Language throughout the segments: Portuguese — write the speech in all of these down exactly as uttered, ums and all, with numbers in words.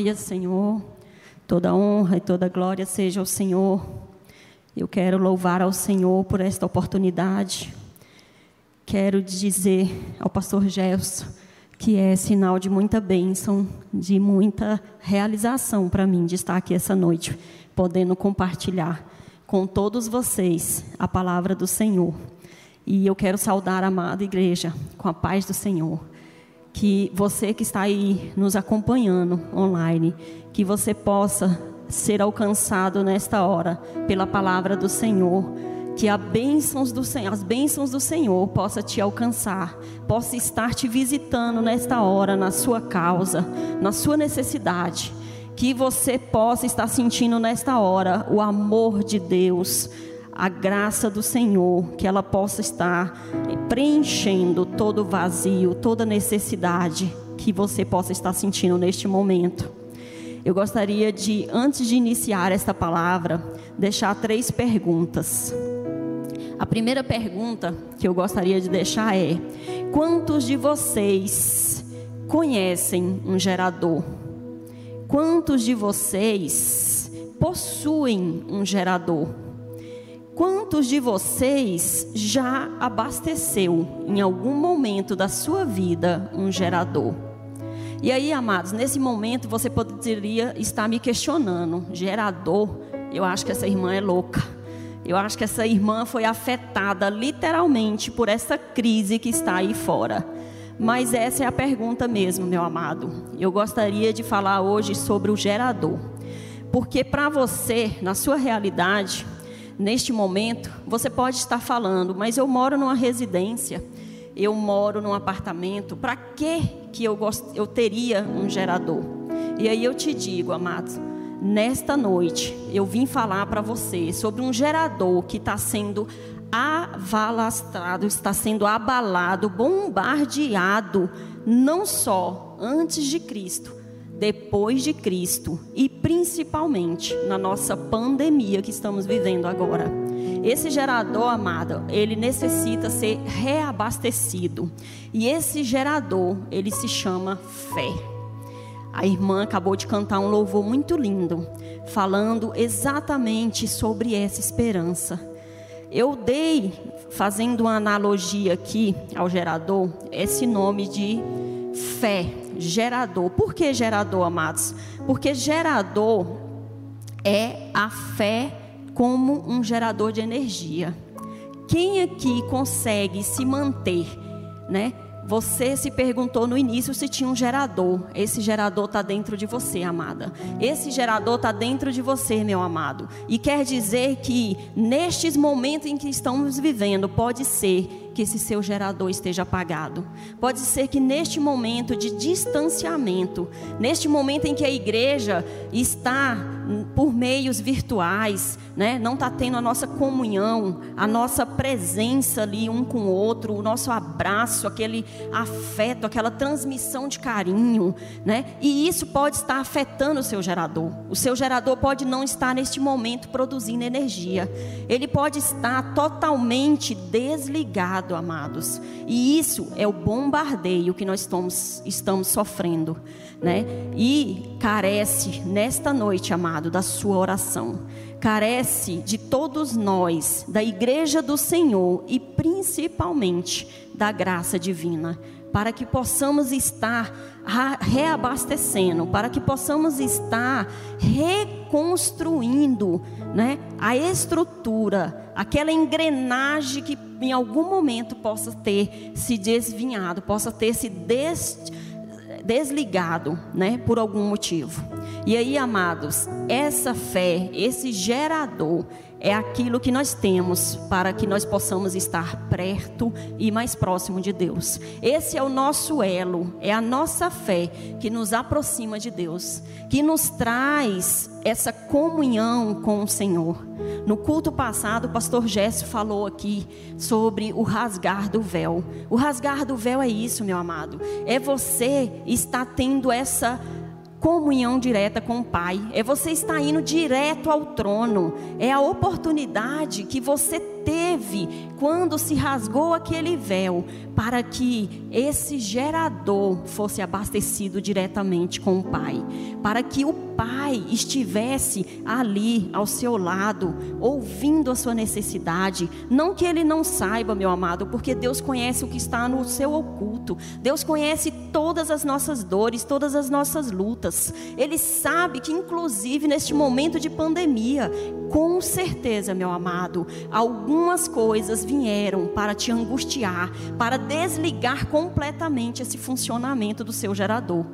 Aleluia, Senhor. Toda honra e toda glória seja ao Senhor. Eu quero louvar ao Senhor por esta oportunidade. Quero dizer ao pastor Gerson que é sinal de muita bênção, de muita realização para mim de estar aqui essa noite, podendo compartilhar com todos vocês a palavra do Senhor. E eu quero saudar a amada igreja com a paz do Senhor. Que você que está aí nos acompanhando online, que você possa ser alcançado nesta hora pela palavra do Senhor. Que a bênçãos do Senhor, as bênçãos do Senhor possa te alcançar, possa estar te visitando nesta hora, na sua causa, na sua necessidade. Que você possa estar sentindo nesta hora o amor de Deus, a graça do Senhor, que ela possa estar preenchendo todo vazio, toda necessidade que você possa estar sentindo neste momento. Eu gostaria de, antes de iniciar esta palavra, deixar três perguntas. A primeira pergunta que eu gostaria de deixar é: quantos de vocês conhecem um gerador? Quantos de vocês possuem um gerador? Quantos de vocês já abasteceu em algum momento da sua vida um gerador? E aí, amados, nesse momento você poderia estar me questionando: gerador? Eu acho que essa irmã é louca. Eu acho que essa irmã foi afetada literalmente por essa crise que está aí fora. Mas essa é a pergunta mesmo, meu amado. Eu gostaria de falar hoje sobre o gerador. Porque para você, na sua realidade, neste momento, você pode estar falando: mas eu moro numa residência, eu moro num apartamento, para que que eu, gost... eu teria um gerador? E aí eu te digo, amados, nesta noite eu vim falar para você sobre um gerador que está sendo avalastrado, está sendo abalado, bombardeado, não só antes de Cristo, depois de Cristo e principalmente na nossa pandemia que estamos vivendo agora. Esse gerador, amado, ele necessita ser reabastecido. E esse gerador, ele se chama fé. A irmã acabou de cantar um louvor muito lindo, falando exatamente sobre essa esperança. Eu dei, fazendo uma analogia aqui ao gerador, esse nome de fé. Gerador. Por que gerador, amados? Porque gerador é a fé como um gerador de energia. Quem aqui consegue se manter, né? Você se perguntou no início se tinha um gerador. Esse gerador está dentro de você, amada. Esse gerador está dentro de você, meu amado. E quer dizer que nestes momentos em que estamos vivendo, pode ser que esse seu gerador esteja apagado. Pode ser que neste momento de distanciamento, neste momento em que a igreja está por meios virtuais, né? Não está tendo a nossa comunhão, a nossa presença ali um com o outro, o nosso abraço, aquele afeto, aquela transmissão de carinho, né? E isso pode estar afetando o seu gerador. O seu gerador pode não estar neste momento produzindo energia. Ele pode estar totalmente desligado, amados. E isso é o bombardeio que nós estamos, estamos sofrendo, né? E carece nesta noite, amados, da sua oração, carece de todos nós, da igreja do Senhor e principalmente da graça divina, para que possamos estar reabastecendo, para que possamos estar reconstruindo, né, a estrutura, aquela engrenagem que em algum momento possa ter se desvinhado, possa ter se desligado, desligado, né, por algum motivo. E aí, amados, essa fé, esse gerador é aquilo que nós temos para que nós possamos estar perto e mais próximo de Deus. Esse é o nosso elo, é a nossa fé que nos aproxima de Deus, que nos traz essa comunhão com o Senhor. No culto passado, o pastor Gerson falou aqui sobre o rasgar do véu. O rasgar do véu é isso, meu amado. É você estar tendo essa comunhão direta com o Pai. É você estar indo direto ao trono. É a oportunidade que você teve teve quando se rasgou aquele véu, para que esse gerador fosse abastecido diretamente com o Pai, para que o Pai estivesse ali ao seu lado, ouvindo a sua necessidade. Não que ele não saiba, meu amado, porque Deus conhece o que está no seu oculto, Deus conhece todas as nossas dores, todas as nossas lutas. Ele sabe que, inclusive neste momento de pandemia, com certeza, meu amado, algumas coisas vieram para te angustiar, para desligar completamente esse funcionamento do seu gerador.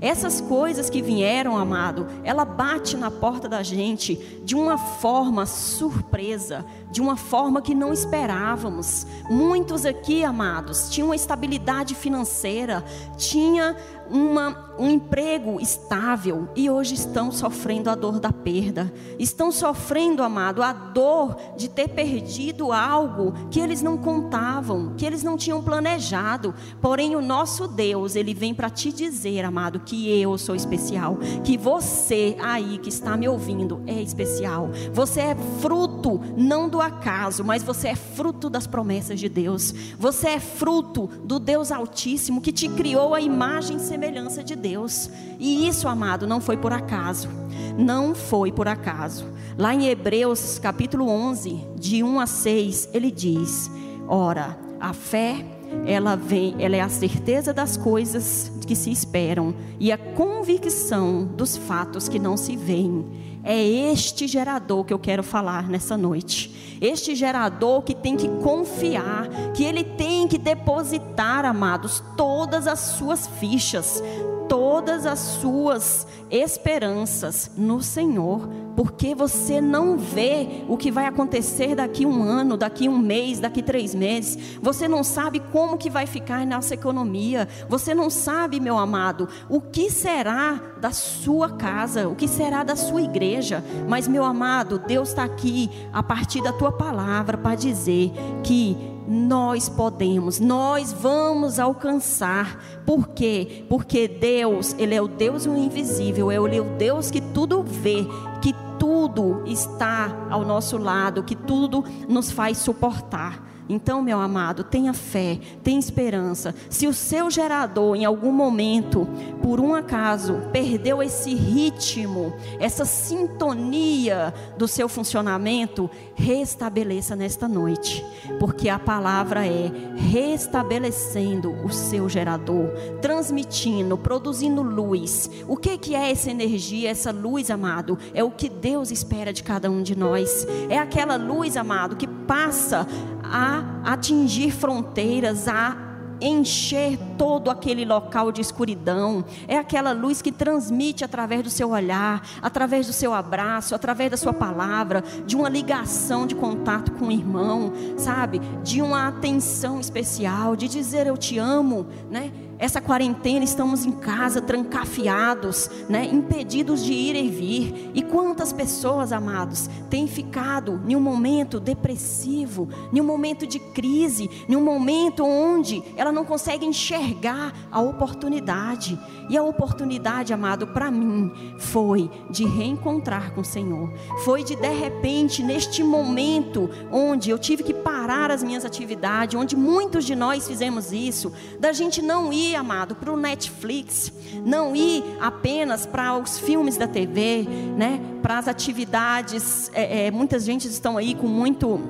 Essas coisas que vieram, amado, ela bate na porta da gente de uma forma surpresa, de uma forma que não esperávamos. Muitos aqui, amados, tinham uma estabilidade financeira, tinha uma, um emprego estável, e hoje estão sofrendo a dor da perda. Estão sofrendo, amado, a dor de ter perdido algo que eles não contavam, que eles não tinham planejado. Porém, o nosso Deus, ele vem para te dizer, amado, que eu sou especial, que você aí que está me ouvindo é especial. Você é fruto não do acaso, mas você é fruto das promessas de Deus. Você é fruto do Deus Altíssimo, que te criou a imagem e semelhança de Deus. E isso, amado, não foi por acaso. Não foi por acaso. Lá em Hebreus capítulo onze, de um a seis, ele diz: ora, a fé, ela vem, ela é a certeza das coisas que se esperam e a convicção dos fatos que não se veem. É este gerador que eu quero falar nessa noite. Este gerador que tem que confiar, que ele tem que depositar, amados, todas as suas fichas, todas as suas esperanças no Senhor. Porque você não vê o que vai acontecer daqui um ano, daqui um mês, daqui três meses. Você não sabe como que vai ficar nossa economia. Você não sabe, meu amado, o que será da sua casa, o que será da sua igreja. Mas, meu amado, Deus está aqui a partir da tua palavra para dizer que nós podemos, nós vamos alcançar. Por quê? Porque Deus, ele é o Deus invisível, ele é o Deus que tudo vê, que tudo está ao nosso lado, que tudo nos faz suportar. Então, meu amado, tenha fé, tenha esperança. Se o seu gerador, em algum momento, por um acaso, perdeu esse ritmo, essa sintonia do seu funcionamento, restabeleça nesta noite. Porque a palavra é restabelecendo o seu gerador, transmitindo, produzindo luz. O que que é essa energia, essa luz, amado? É o que Deus espera de cada um de nós. É aquela luz, amado, que passa a atingir fronteiras, a encher todo aquele local de escuridão. É aquela luz que transmite através do seu olhar, através do seu abraço, através da sua palavra, de uma ligação de contato com o irmão, sabe? De uma atenção especial, de dizer eu te amo, né? Essa quarentena, estamos em casa, trancafiados, né? Impedidos de ir e vir. E quantas pessoas, amados, têm ficado em um momento depressivo, em um momento de crise, em um momento onde ela não consegue enxergar a oportunidade. E a oportunidade, amado, para mim, foi de reencontrar com o Senhor. Foi de, de repente, neste momento, onde eu tive que parar as minhas atividades, onde muitos de nós fizemos isso, da gente não ir, amado, para o Netflix, não ir apenas para os filmes da T V, né? Para as atividades, é, é, muitas gente estão aí com muito...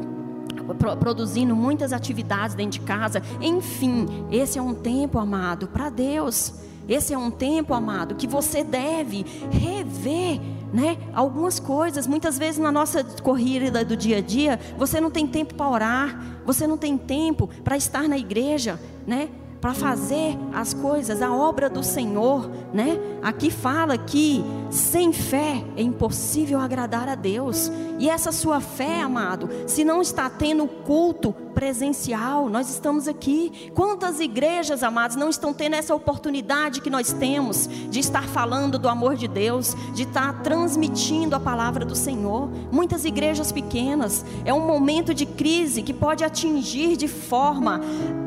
produzindo muitas atividades dentro de casa. Enfim, esse é um tempo, amado, para Deus. Esse é um tempo, amado, que você deve rever, né? Algumas coisas. Muitas vezes na nossa corrida do dia a dia, você não tem tempo para orar, você não tem tempo para estar na igreja, né? Para fazer as coisas, a obra do Senhor, né? Aqui fala que sem fé é impossível agradar a Deus. E essa sua fé, amado, se não está tendo culto presencial, nós estamos aqui. Quantas igrejas, amados, não estão tendo essa oportunidade que nós temos de estar falando do amor de Deus, de estar transmitindo a palavra do Senhor? Muitas igrejas pequenas. É um momento de crise que pode atingir de forma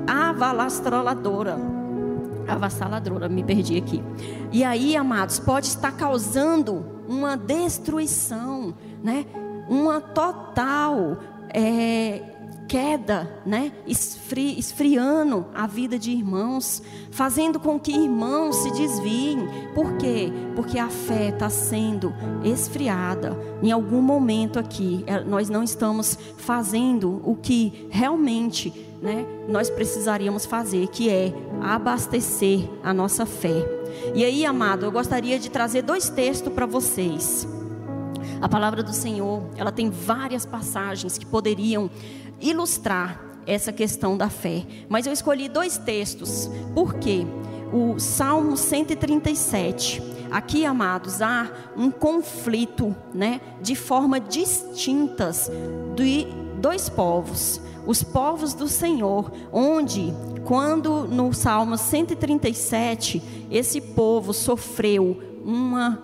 avassaladora. Avassaladora, me perdi aqui. E aí, amados, pode estar causando uma destruição, né? Uma total... É... queda, né? Esfri, esfriando a vida de irmãos, fazendo com que irmãos se desviem. Por quê? Porque a fé está sendo esfriada. Em algum momento aqui, nós não estamos fazendo o que realmente, né, nós precisaríamos fazer, que é abastecer a nossa fé. E aí, amado, eu gostaria de trazer dois textos para vocês. A palavra do Senhor, ela tem várias passagens que poderiam ilustrar essa questão da fé. Mas eu escolhi dois textos, porque o Salmo cento e trinta e sete, aqui, amados, há um conflito, né, de forma distintas de dois povos. Os povos do Senhor, onde, quando no Salmo cento e trinta e sete, esse povo sofreu uma,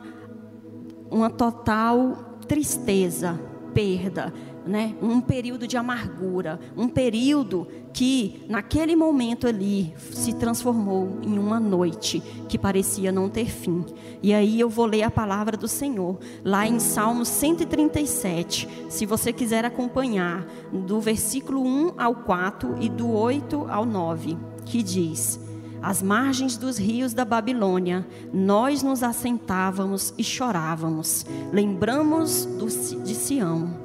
uma total tristeza, perda, né? Um período de amargura, um período que naquele momento ali se transformou em uma noite que parecia não ter fim. E aí eu vou ler a palavra do Senhor lá em Salmo cento e trinta e sete, se você quiser acompanhar, do versículo um ao quatro e do oito ao nove, que diz: às margens dos rios da Babilônia, nós nos assentávamos e chorávamos, lembramos do, de Sião.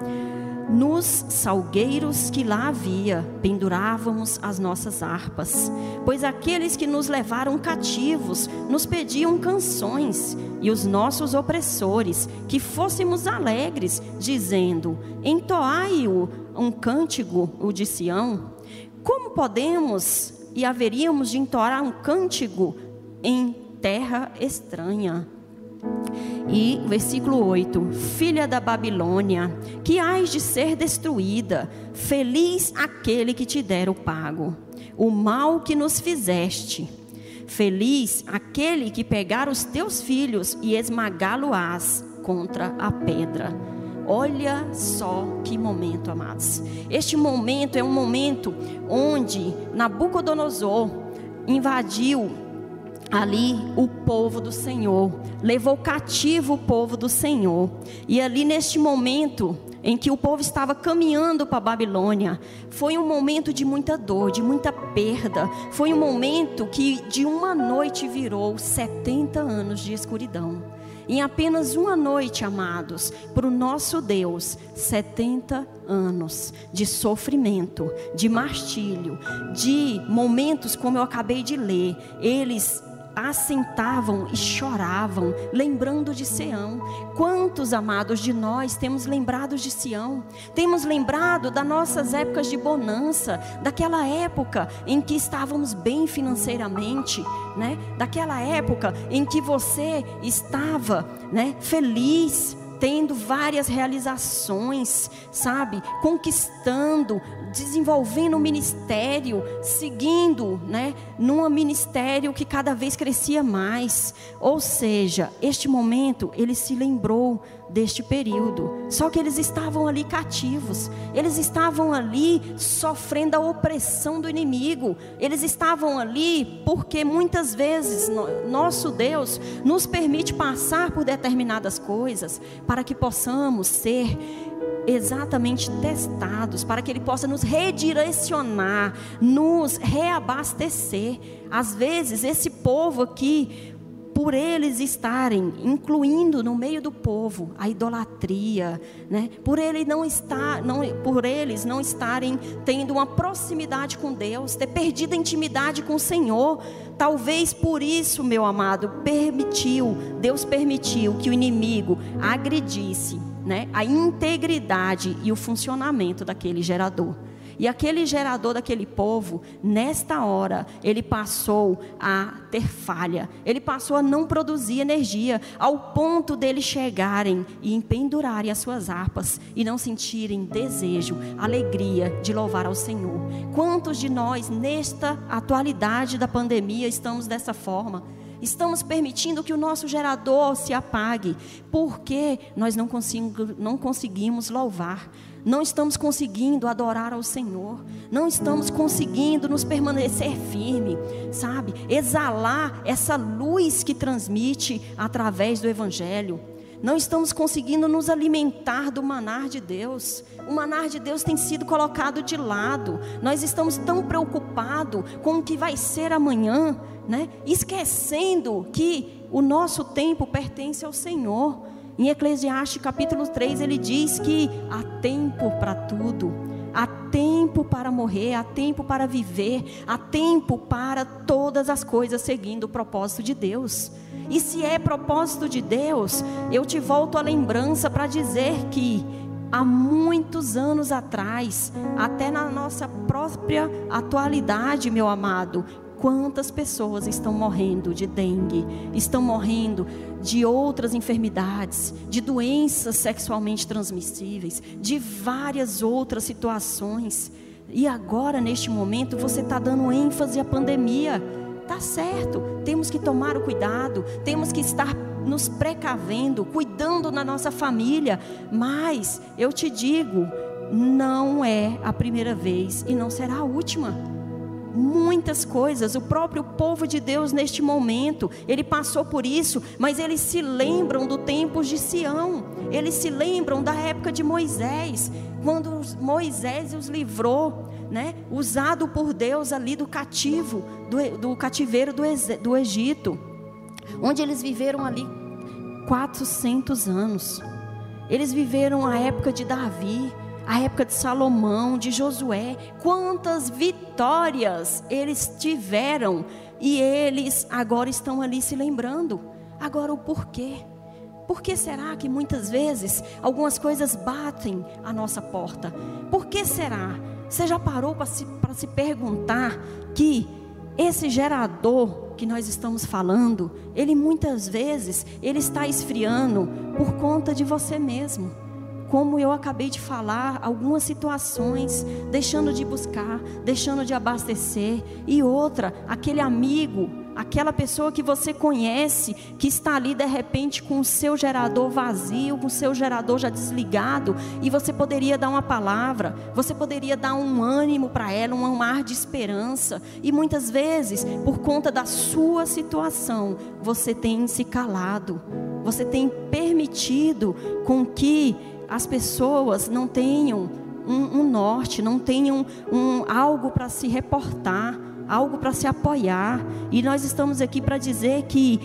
Nos salgueiros que lá havia, pendurávamos as nossas harpas, pois aqueles que nos levaram cativos nos pediam canções, e os nossos opressores, que fôssemos alegres, dizendo: entoai-o um cântico, o de Sião. Como podemos e haveríamos de entoar um cântico em terra estranha? E versículo oito: filha da Babilônia, que hás de ser destruída, feliz aquele que te der o pago, o mal que nos fizeste. Feliz aquele que pegar os teus filhos e esmagá-lo-ás contra a pedra. Olha só que momento, amados. Este momento é um momento onde Nabucodonosor invadiu ali o povo do Senhor, levou cativo o povo do Senhor. E ali, neste momento em que o povo estava caminhando para a Babilônia, foi um momento de muita dor, de muita perda. Foi um momento que de uma noite virou setenta anos de escuridão. Em apenas uma noite, amados, para o nosso Deus, setenta anos de sofrimento, de martírio, de momentos como eu acabei de ler. Eles assentavam e choravam, lembrando de Sião. Quantos, amados, de nós temos lembrado de Sião? Temos lembrado das nossas épocas de bonança, daquela época em que estávamos bem financeiramente, né? Daquela época em que você estava, né, feliz, tendo várias realizações, sabe? Conquistando, desenvolvendo o ministério, seguindo, né, num ministério que cada vez crescia mais. Ou seja, este momento ele se lembrou deste período. Só que eles estavam ali cativos, eles estavam ali sofrendo a opressão do inimigo, eles estavam ali porque muitas vezes nosso Deus nos permite passar por determinadas coisas para que possamos ser exatamente testados, para que Ele possa nos redirecionar, nos reabastecer. Às vezes esse povo aqui, por eles estarem incluindo no meio do povo a idolatria, né? Por ele não estar, não, por eles não estarem tendo uma proximidade com Deus, ter perdido a intimidade com o Senhor. Talvez por isso, meu amado, permitiu, Deus permitiu que o inimigo agredisse, né, a integridade e o funcionamento daquele gerador. E aquele gerador daquele povo, nesta hora, ele passou a ter falha. Ele passou a não produzir energia, ao ponto deles chegarem e empendurarem as suas harpas e não sentirem desejo, alegria de louvar ao Senhor. Quantos de nós, nesta atualidade da pandemia, estamos dessa forma? Estamos permitindo que o nosso gerador se apague, porque nós não, consigo, não conseguimos louvar, não estamos conseguindo adorar ao Senhor, não estamos conseguindo nos permanecer firme, sabe? Exalar essa luz que transmite através do Evangelho. Não estamos conseguindo nos alimentar do manar de Deus. O manar de Deus tem sido colocado de lado. Nós estamos tão preocupados com o que vai ser amanhã, né? Esquecendo que o nosso tempo pertence ao Senhor. Em Eclesiastes capítulo três ele diz que há tempo para tudo. Há tempo para morrer, há tempo para viver, há tempo para todas as coisas seguindo o propósito de Deus. E se é propósito de Deus, eu te volto à lembrança para dizer que há muitos anos atrás, até na nossa própria atualidade, meu amado, quantas pessoas estão morrendo de dengue, estão morrendo de outras enfermidades, de doenças sexualmente transmissíveis, de várias outras situações. E agora, neste momento, você está dando ênfase à pandemia. Tá certo, temos que tomar o cuidado, temos que estar nos precavendo, cuidando da nossa família. Mas eu te digo, não é a primeira vez e não será a última. Muitas coisas, o próprio povo de Deus neste momento, ele passou por isso, mas eles se lembram do tempo de Sião, eles se lembram da época de Moisés, quando Moisés os livrou, né, usado por Deus ali do cativo, do, do cativeiro do, do Egito, onde eles viveram ali quatrocentos anos, eles viveram a época de Davi, a época de Salomão, de Josué. Quantas vitórias eles tiveram e eles agora estão ali se lembrando. Agora o porquê? Por que será que muitas vezes algumas coisas batem a nossa porta? Por que será? Você já parou para se, para se perguntar que esse gerador que nós estamos falando, ele muitas vezes ele está esfriando por conta de você mesmo? Como eu acabei de falar, algumas situações, deixando de buscar, deixando de abastecer. E outra, aquele amigo, aquela pessoa que você conhece, que está ali de repente com o seu gerador vazio, com o seu gerador já desligado, e você poderia dar uma palavra, você poderia dar um ânimo para ela, um ar de esperança. E muitas vezes, por conta da sua situação, você tem se calado, você tem permitido com que as pessoas não tenham um, um norte, não tenham um, algo para se reportar, algo para se apoiar. E nós estamos aqui para dizer que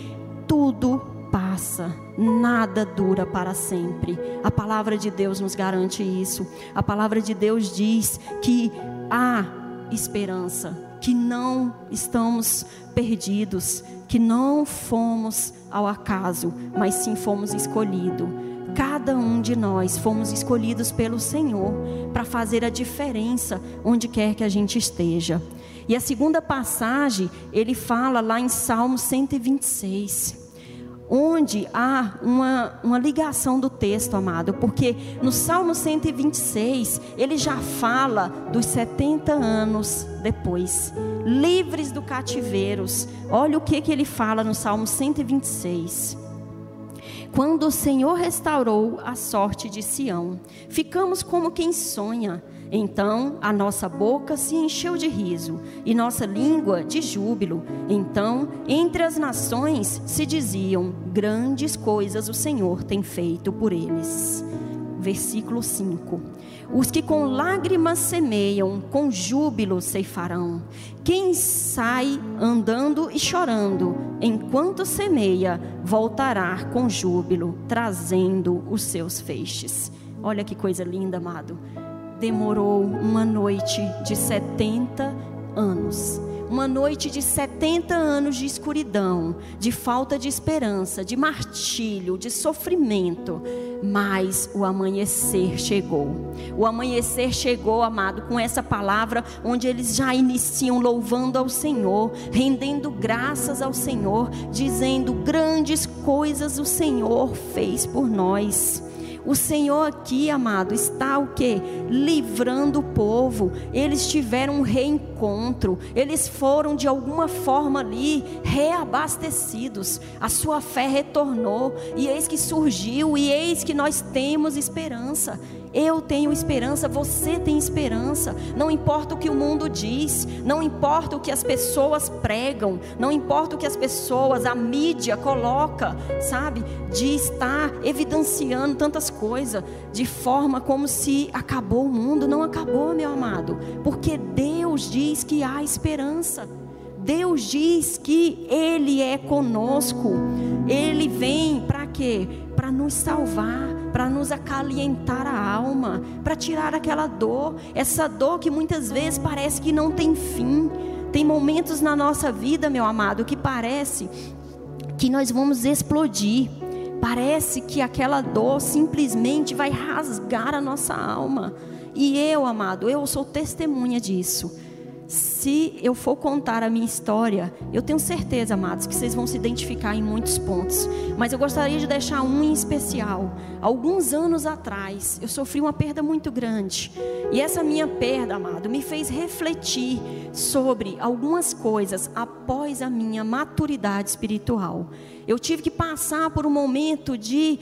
tudo passa, nada dura para sempre. A palavra de Deus nos garante isso. A palavra de Deus diz que há esperança, que não estamos perdidos, que não fomos ao acaso, mas sim fomos escolhidos. Cada um de nós fomos escolhidos pelo Senhor para fazer a diferença onde quer que a gente esteja. E a segunda passagem, ele fala lá em Salmo cento e vinte e seis, onde há uma, uma ligação do texto, amado, porque no Salmo cento e vinte e seis, ele já fala dos setenta anos depois, livres do cativeiro. Olha o que, que ele fala no Salmo cento e vinte e seis. Quando o Senhor restaurou a sorte de Sião, ficamos como quem sonha. Então a nossa boca se encheu de riso e nossa língua de júbilo. Então entre as nações se diziam: grandes coisas o Senhor tem feito por eles. Versículo cinco. Os que com lágrimas semeiam, com júbilo ceifarão. Quem sai andando e chorando, enquanto semeia, voltará com júbilo, trazendo os seus feixes. Olha que coisa linda, amado. Demorou uma noite de setenta anos. Uma noite de setenta anos de escuridão, de falta de esperança, de martírio, de sofrimento. Mas o amanhecer chegou. O amanhecer chegou, amado, com essa palavra, onde eles já iniciam louvando ao Senhor, rendendo graças ao Senhor, dizendo: grandes coisas o Senhor fez por nós. O Senhor aqui, amado, está o quê? Livrando o povo. Eles tiveram um reencontro encontro, eles foram de alguma forma ali reabastecidos, a sua fé retornou, e eis que surgiu, e eis que nós temos esperança. Eu tenho esperança, você tem esperança. Não importa o que o mundo diz, não importa o que as pessoas pregam, não importa o que as pessoas, a mídia coloca, sabe? De estar evidenciando tantas coisas de forma como se acabou o mundo. Não acabou, meu amado, porque Deus diz que há esperança. Deus diz que Ele é conosco. Ele vem para quê? Para nos salvar, para nos acalentar a alma, para tirar aquela dor, essa dor que muitas vezes parece que não tem fim. Tem momentos na nossa vida, meu amado, que parece que nós vamos explodir, parece que aquela dor simplesmente vai rasgar a nossa alma. E eu, amado, eu sou testemunha disso. Se eu for contar a minha história, eu tenho certeza, amados, que vocês vão se identificar em muitos pontos. Mas eu gostaria de deixar um em especial. Alguns anos atrás, eu sofri uma perda muito grande. E essa minha perda, amado, me fez refletir sobre algumas coisas após a minha maturidade espiritual. Eu tive que passar por um momento de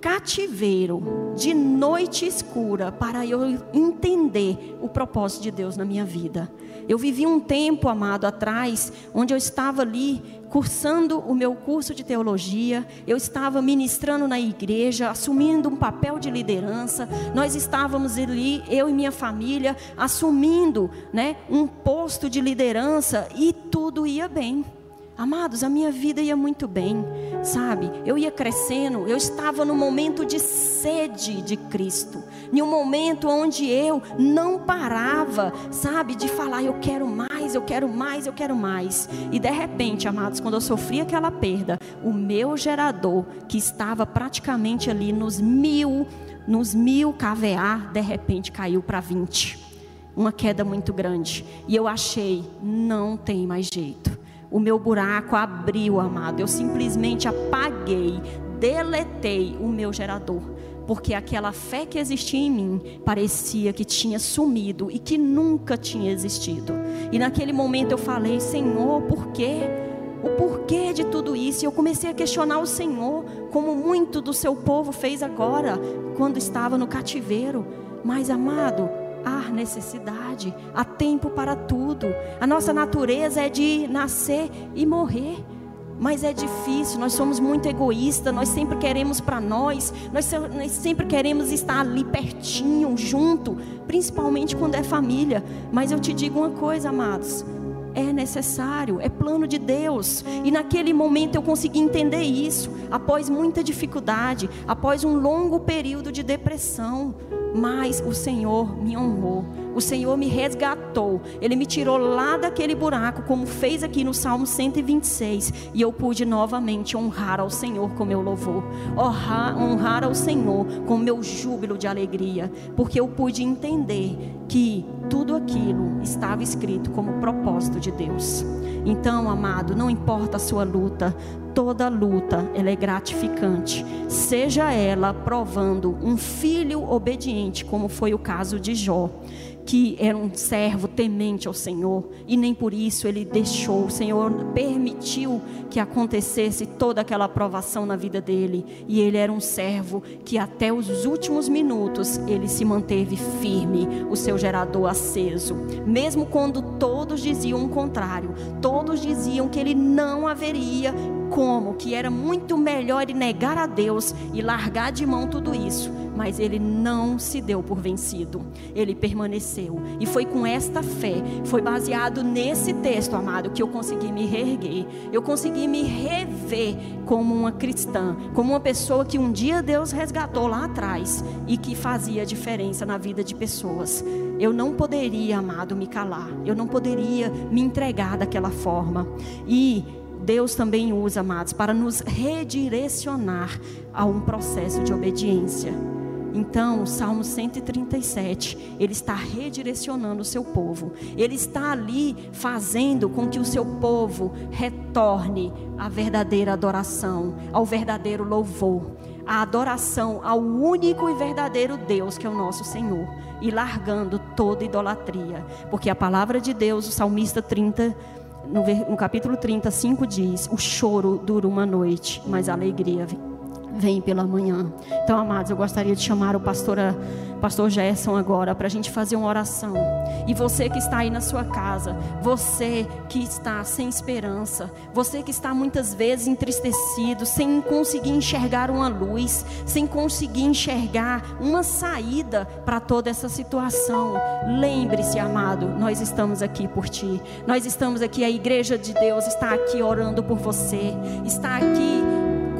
cativeiro, de noite escura, para eu entender o propósito de Deus na minha vida. Eu vivi um tempo, amado, atrás, onde eu estava ali cursando o meu curso de teologia, eu estava ministrando na igreja, assumindo um papel de liderança, nós estávamos ali, eu e minha família, assumindo, né, um posto de liderança, e tudo ia bem. Amados, a minha vida ia muito bem, sabe? Eu ia crescendo, eu estava num momento de sede de Cristo, em um momento onde eu não parava, sabe? De falar, eu quero mais, eu quero mais, eu quero mais. E de repente, amados, quando eu sofri aquela perda, o meu gerador, que estava praticamente ali nos mil, nos mil kVA, de repente caiu para vinte. Uma queda muito grande. E eu achei, não tem mais jeito. O meu buraco abriu, amado. Eu simplesmente apaguei, deletei o meu gerador, porque aquela fé que existia em mim parecia que tinha sumido e que nunca tinha existido. E naquele momento eu falei, Senhor, por quê? O porquê de tudo isso? E eu comecei a questionar o Senhor, como muito do seu povo fez agora, quando estava no cativeiro. Mas, amado, há necessidade, há tempo para tudo. A nossa natureza é de nascer e morrer, mas é difícil, nós somos muito egoístas, nós sempre queremos para nós, nós, nós sempre queremos estar ali pertinho, junto, principalmente quando é família. Mas eu te digo uma coisa, amados, é necessário, é plano de Deus. E naquele momento eu consegui entender isso, após muita dificuldade, após um longo período de depressão. Mas o Senhor me honrou, o Senhor me resgatou, Ele me tirou lá daquele buraco, como fez aqui no Salmo cento e vinte e seis. E eu pude novamente honrar ao Senhor com meu louvor, honrar, honrar ao Senhor com meu júbilo de alegria, porque eu pude entender que tudo aquilo estava escrito como propósito de Deus. Então, amado, não importa a sua luta, toda luta ela é gratificante, seja ela provando um filho obediente, como foi o caso de Jó, que era um servo temente ao Senhor, e nem por isso ele deixou, o Senhor permitiu que acontecesse toda aquela aprovação na vida dele, e ele era um servo que até os últimos minutos ele se manteve firme, o seu gerador aceso, mesmo quando todos diziam o contrário, todos diziam que ele não haveria como, que era muito melhor ele negar a Deus e largar de mão tudo isso. Mas ele não se deu por vencido, ele permaneceu. E foi com esta fé, foi baseado nesse texto, amado, que eu consegui me reerguer, eu consegui me rever como uma cristã, como uma pessoa que um dia Deus resgatou lá atrás e que fazia diferença na vida de pessoas. Eu não poderia, amado, me calar, eu não poderia me entregar daquela forma. E Deus também usa, amados, para nos redirecionar a um processo de obediência. Então, o Salmo cento e trinta e sete, ele está redirecionando o seu povo. Ele está ali fazendo com que o seu povo retorne à verdadeira adoração, ao verdadeiro louvor, a adoração ao único e verdadeiro Deus, que é o nosso Senhor, e largando toda idolatria, porque a palavra de Deus, o salmista trinta, no, no capítulo trinta e cinco diz: o choro dura uma noite, mas a alegria vem pela manhã. Então, amados, eu gostaria de chamar o pastor, pastor Gerson agora para a gente fazer uma oração. E você que está aí na sua casa, você que está sem esperança, você que está muitas vezes entristecido, sem conseguir enxergar uma luz, sem conseguir enxergar uma saída para toda essa situação, lembre-se, amado, nós estamos aqui por ti, nós estamos aqui, a igreja de Deus está aqui orando por você, está aqui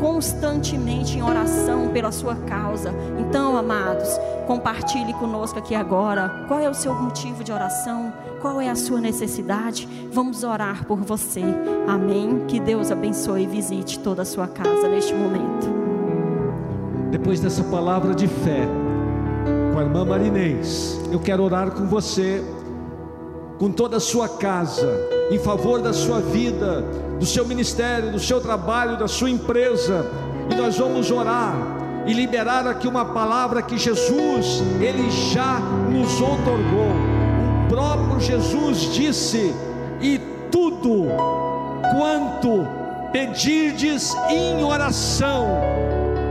constantemente em oração pela sua causa. Então, amados, compartilhe conosco aqui agora qual é o seu motivo de oração, qual é a sua necessidade. Vamos orar por você, amém? Que Deus abençoe e visite toda a sua casa neste momento. Depois dessa palavra de fé com a irmã Marinês, eu quero orar com você, com toda a sua casa, em favor da sua vida, do seu ministério, do seu trabalho, da sua empresa. E nós vamos orar e liberar aqui uma palavra que Jesus, Ele já nos otorgou. O próprio Jesus disse: e tudo quanto pedirdes em oração,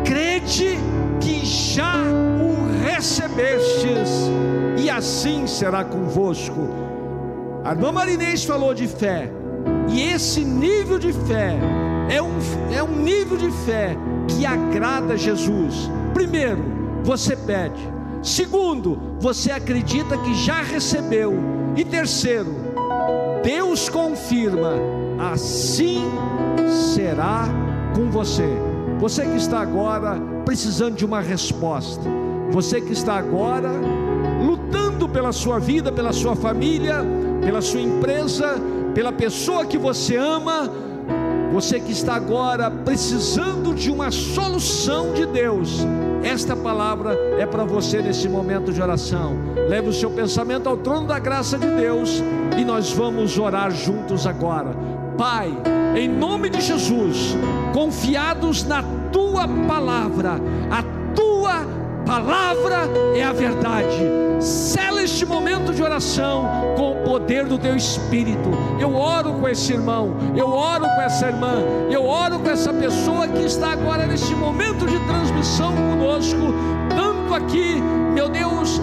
crede que já o recebestes, e assim será convosco. A irmã Marinês falou de fé, e esse nível de fé é um, é um nível de fé que agrada a Jesus. Primeiro, você pede; segundo, você acredita que já recebeu; e terceiro, Deus confirma: assim será com você. Você que está agora precisando de uma resposta, você que está agora lutando pela sua vida, pela sua família, pela sua empresa, pela pessoa que você ama, você que está agora precisando de uma solução de Deus, esta palavra é para você nesse momento de oração. Leve o seu pensamento ao trono da graça de Deus e nós vamos orar juntos agora. Pai, em nome de Jesus, confiados na tua palavra, a tua palavra é a verdade. Sela este momento de oração com o poder do teu Espírito. Eu oro com esse irmão, eu oro com essa irmã, eu oro com essa pessoa que está agora neste momento de transmissão conosco, tanto aqui, meu Deus,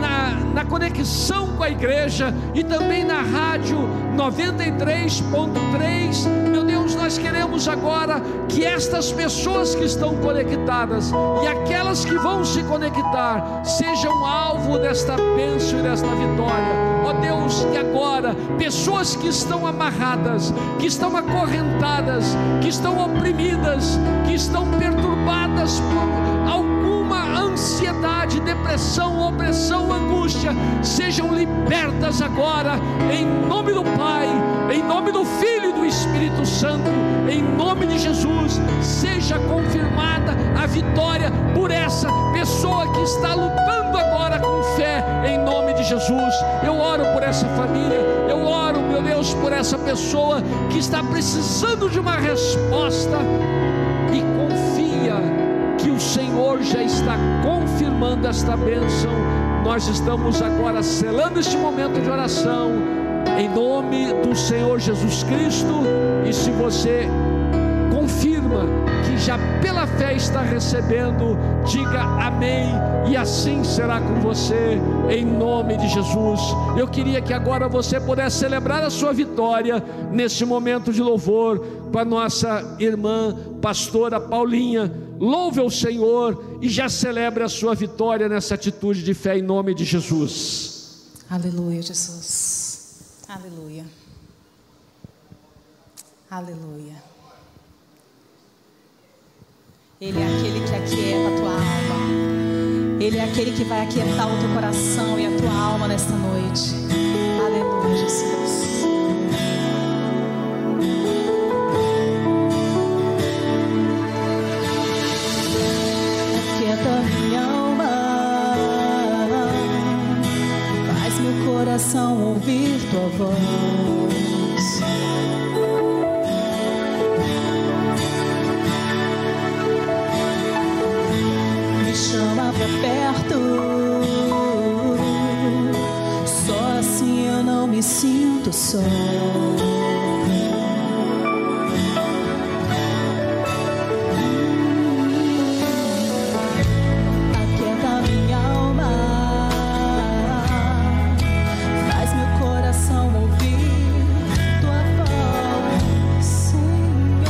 na, na conexão com a igreja e também na rádio noventa e três ponto três. Meu Deus, nós queremos agora que estas pessoas que estão conectadas e aquelas que vão se conectar sejam alvo desta bênção e desta vitória. Ó Deus, que agora pessoas que estão amarradas, que estão acorrentadas, que estão oprimidas, que estão perturbadas por alguma ansiedade, depressão, opressão, angústia, sejam libertas agora, em nome do Pai, em nome do Filho e do Espírito Santo, em nome de Jesus. Seja confirmada a vitória por essa pessoa que está lutando agora com fé, em nome de Jesus. Eu oro por essa família, eu oro, meu Deus, por essa pessoa que está precisando de uma resposta e confia que o Senhor já está confirmando esta bênção. Nós estamos agora selando este momento de oração em nome do Senhor Jesus Cristo. E se você confirma que já pela fé está recebendo, diga amém, e assim será com você, em nome de Jesus. Eu queria que agora você pudesse celebrar a sua vitória nesse momento de louvor com a nossa irmã pastora Paulinha. Louve ao Senhor e já celebre a sua vitória nessa atitude de fé, em nome de Jesus. Aleluia, Jesus. Aleluia. Aleluia. Ele é aquele que aquieta a tua alma. Ele é aquele que vai aquietar o teu coração e a tua alma nesta noite. Aleluia, Jesus. Aquieta minha alma, faz meu coração ouvir tua voz. sol. Aquieta minha alma, faz meu coração ouvir tua voz, Senhor.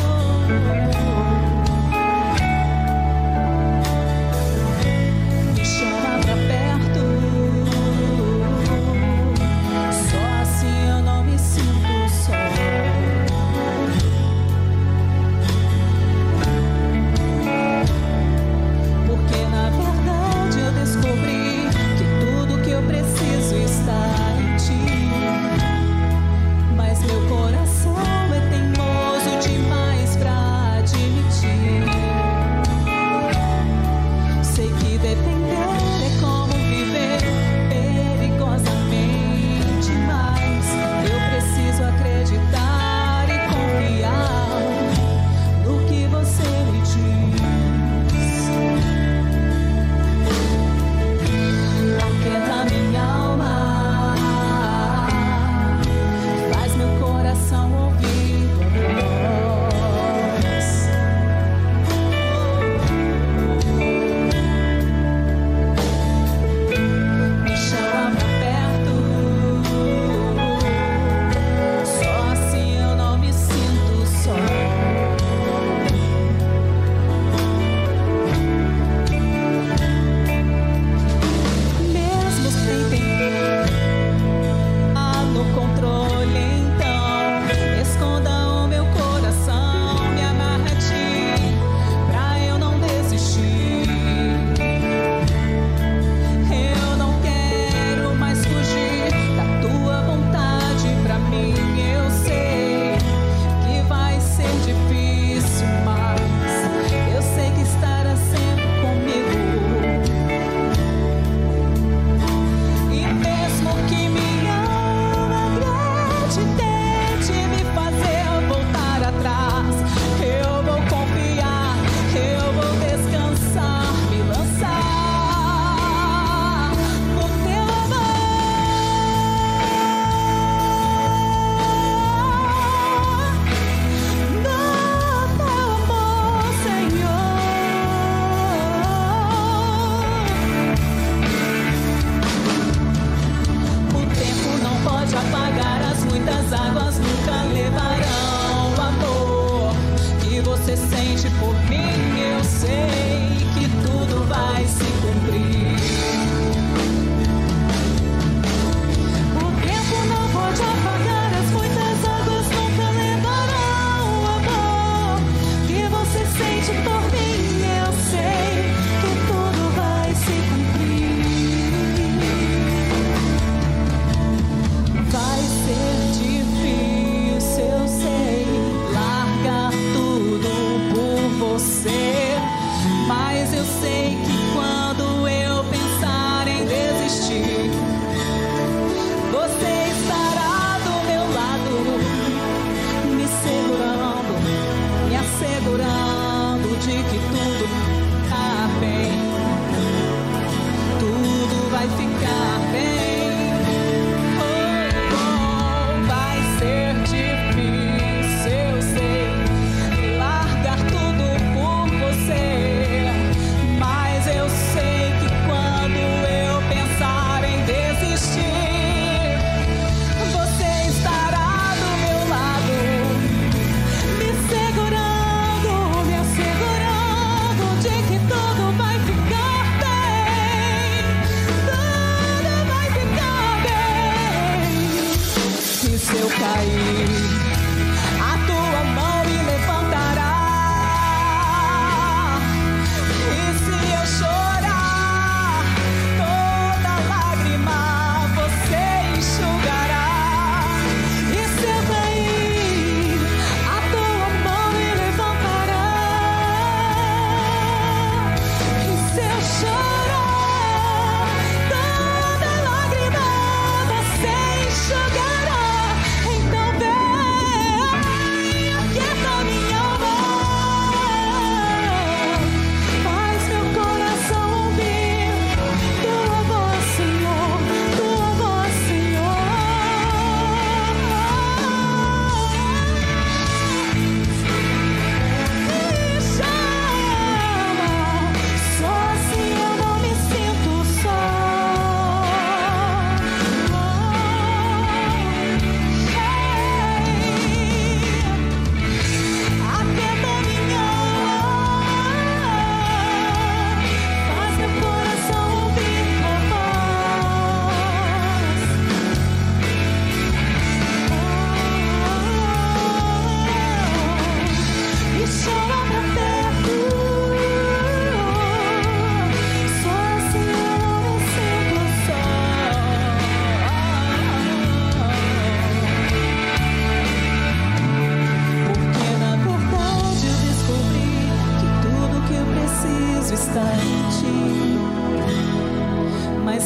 Me chama pra perto. Assim eu não me sinto.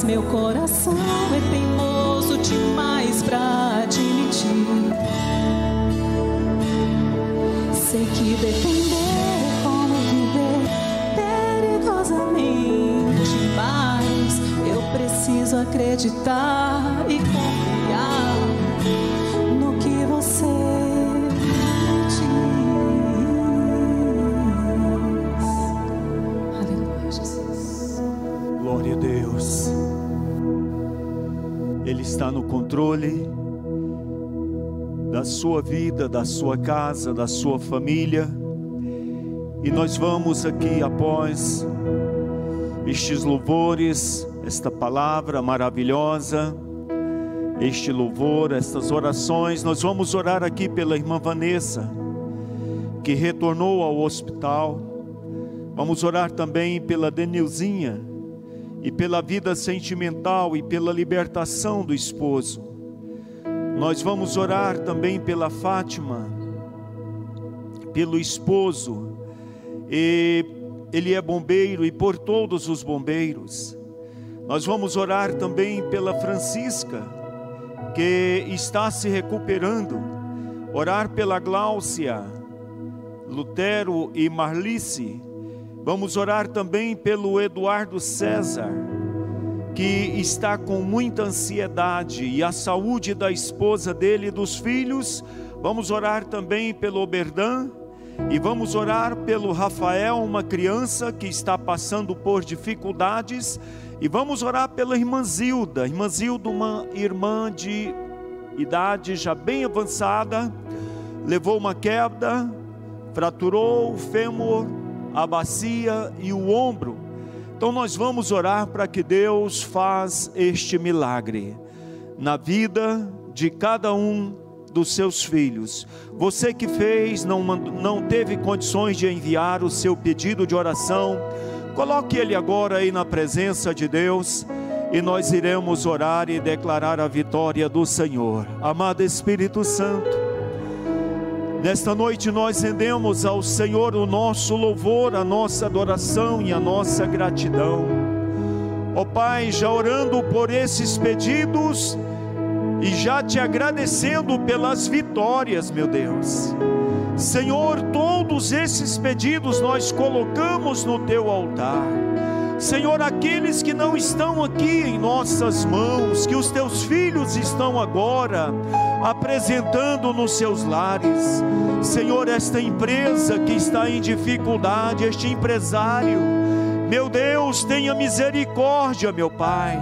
mas meu coração é teimoso demais pra admitir. Sei que depender é como viver perigosamente, mas eu preciso acreditar e confiar no que você. Glória a Deus. Ele está no controle da sua vida, da sua casa, da sua família. E nós vamos aqui, após estes louvores, esta palavra maravilhosa, este louvor, estas orações, nós vamos orar aqui pela irmã Vanessa, que retornou ao hospital. Vamos orar também pela Denilzinha e pela vida sentimental e pela libertação do esposo. Nós vamos orar também pela Fátima, pelo esposo, e ele é bombeiro, e por todos os bombeiros. Nós vamos orar também pela Francisca, que está se recuperando, orar pela Gláucia, Lutero e Marlice. Vamos orar também pelo Eduardo César, que está com muita ansiedade, e a saúde da esposa dele e dos filhos. Vamos orar também pelo Oberdan, e vamos orar pelo Rafael, uma criança que está passando por dificuldades. E vamos orar pela irmã Zilda, irmã Zilda, uma irmã de idade já bem avançada, levou uma queda, fraturou o fêmur, a bacia e o ombro. Então nós vamos orar para que Deus faça este milagre na vida de cada um dos seus filhos. Você que fez, não, não teve condições de enviar o seu pedido de oração, coloque ele agora aí na presença de Deus, e nós iremos orar e declarar a vitória do Senhor. Amado Espírito Santo, nesta noite nós rendemos ao Senhor o nosso louvor, a nossa adoração e a nossa gratidão. Ó Pai, já orando por esses pedidos e já te agradecendo pelas vitórias, meu Deus. Senhor, todos esses pedidos nós colocamos no teu altar. Senhor, aqueles que não estão aqui em nossas mãos, que os teus filhos estão agora apresentando nos seus lares. Senhor, esta empresa que está em dificuldade, este empresário, meu Deus, tenha misericórdia, meu Pai.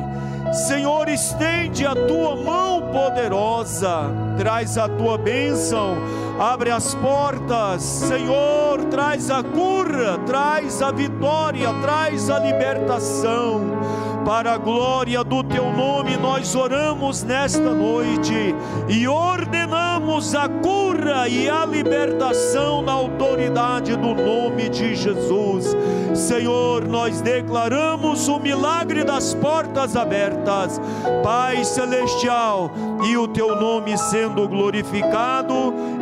Senhor, estende a tua mão poderosa, traz a tua bênção, abre as portas, Senhor, traz a cura, traz a vitória, traz a libertação. Para a glória do teu nome nós oramos nesta noite e ordenamos a cura e a libertação na autoridade do nome de Jesus. Senhor, nós declaramos o milagre das portas abertas, Pai Celestial, e o teu nome sendo glorificado,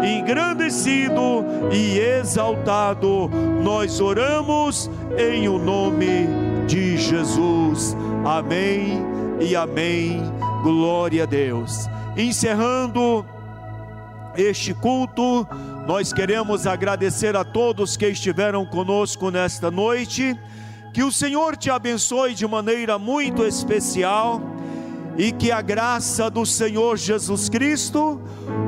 engrandecido e exaltado. Nós oramos em o nome de Jesus. Amém e amém. Glória a Deus. Encerrando este culto, nós queremos agradecer a todos que estiveram conosco nesta noite. Que o Senhor te abençoe de maneira muito especial, e que a graça do Senhor Jesus Cristo,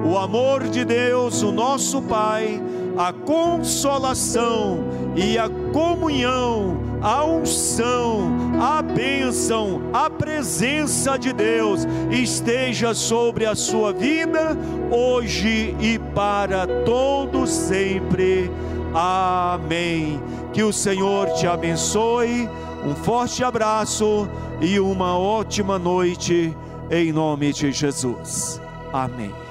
o amor de Deus, o nosso Pai, a consolação e a comunhão, a unção, a bênção, a presença de Deus esteja sobre a sua vida, hoje e para todo sempre. Amém. Que o Senhor te abençoe, um forte abraço e uma ótima noite, em nome de Jesus. Amém.